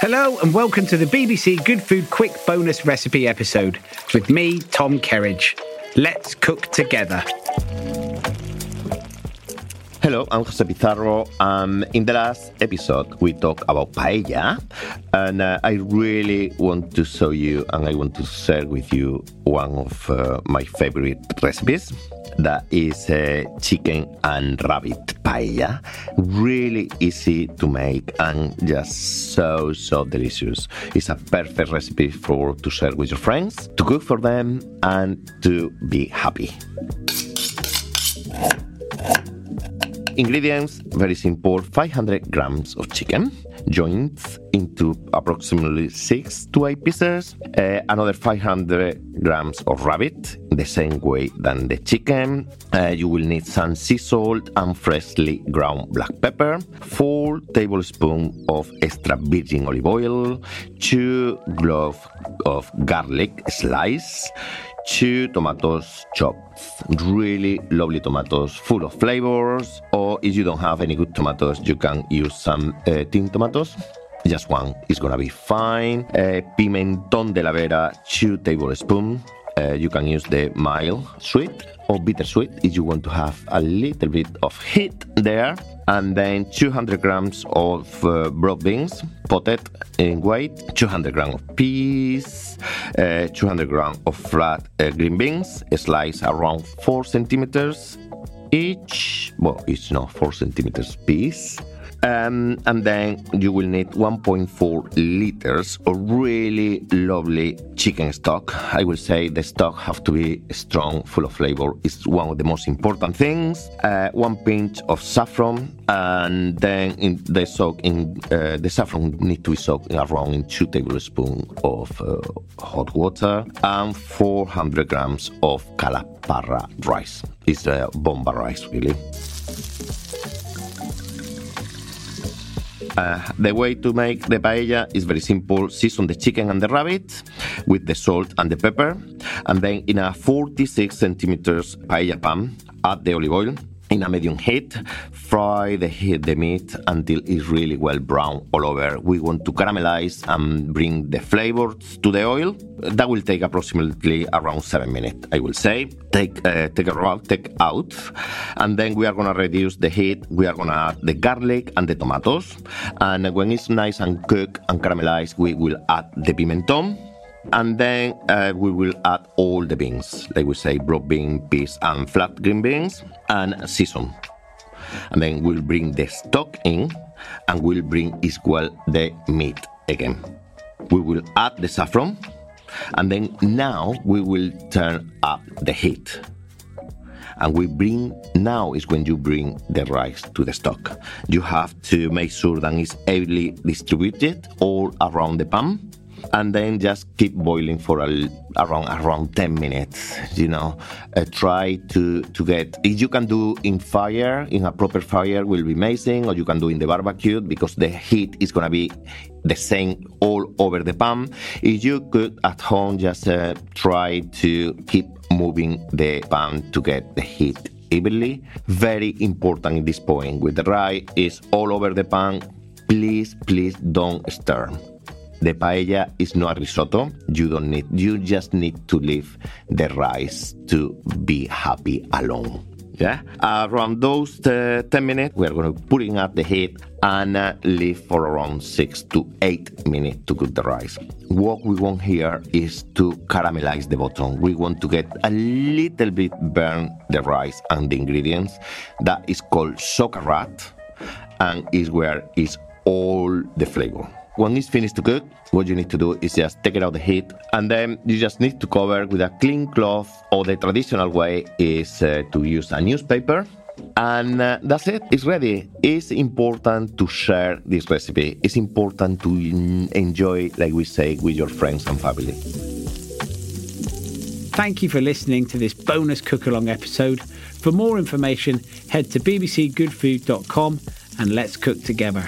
Hello and welcome to the BBC Good Food Quick Bonus Recipe episode with me, Tom Kerridge. Let's cook together. Hello, I'm José Pizarro. In the last episode, we talked about paella, and I really want to show you and I want to share with you one of my favorite recipes. That is chicken and rabbit paella. Really easy to make and just so delicious. It's a perfect recipe to share with your friends, to cook for them, and to be happy. Ingredients, very simple, 500 grams of chicken, joints into approximately 6 to 8 pieces, another 500 grams of rabbit, the same way than the chicken. You will need some sea salt and freshly ground black pepper, 4 tablespoons of extra virgin olive oil, 2 cloves of garlic sliced, 2 tomatoes chopped, really lovely tomatoes full of flavors, or if you don't have any good tomatoes, you can use some tin tomatoes. Just one is gonna be fine. Pimentón de la Vera, 2 tablespoons. You can use the mild sweet or bittersweet if you want to have a little bit of heat there. And then 200 grams of broad beans, potted in weight, 200 grams of peas, 200 grams of flat green beans, sliced around 4 centimeters each. Well, it's not 4 centimeters piece. And then you will need 1.4 liters of really lovely chicken stock. I will say the stock have to be strong, full of flavor. It's one of the most important things. 1 pinch of saffron, and then the saffron need to be soaked around in 2 tablespoons of hot water, and 400 grams of calaparra rice. It's bomba rice, really. The way to make the paella is very simple. Season the chicken and the rabbit with the salt and the pepper. And then in a 46 centimeters paella pan, add the olive oil in a medium heat. Fry the meat until it's really well brown all over. We want to caramelize and bring the flavors to the oil. That will take approximately around 7 minutes, I will say. Take out, and then we are gonna reduce the heat. We are gonna add the garlic and the tomatoes, and when it's nice and cooked and caramelized, we will add the pimentón, and then we will add all the beans. They will say broad bean, peas, and flat green beans, and season. And then we'll bring the stock in, and we'll bring as well the meat again. We will add the saffron. And then now we will turn up the heat. And now is when you bring the rice to the stock. You have to make sure that it's evenly distributed all around the pan. and then just keep boiling for around 10 minutes, you know. Try to get, if you can do in fire, in a proper fire will be amazing, or you can do in the barbecue because the heat is going to be the same all over the pan. If you could at home just try to keep moving the pan to get the heat evenly. Very important at this point with the rye is all over the pan. Please don't stir. The paella is not a risotto. You just need to leave the rice to be happy alone. Yeah. Around those 10 minutes, we are going to put in at the heat and leave for around 6 to 8 minutes to cook the rice. What we want here is to caramelize the bottom. We want to get a little bit burn the rice and the ingredients. That is called socarrat, and is where is all the flavor. When it's finished to cook, what you need to do is just take it out the heat, and then you just need to cover with a clean cloth, or the traditional way is to use a newspaper, and that's it, it's ready. It's important to share this recipe. It's important to enjoy, like we say, with your friends and family. Thank you for listening to this bonus cook-along episode. For more information, head to bbcgoodfood.com and let's cook together.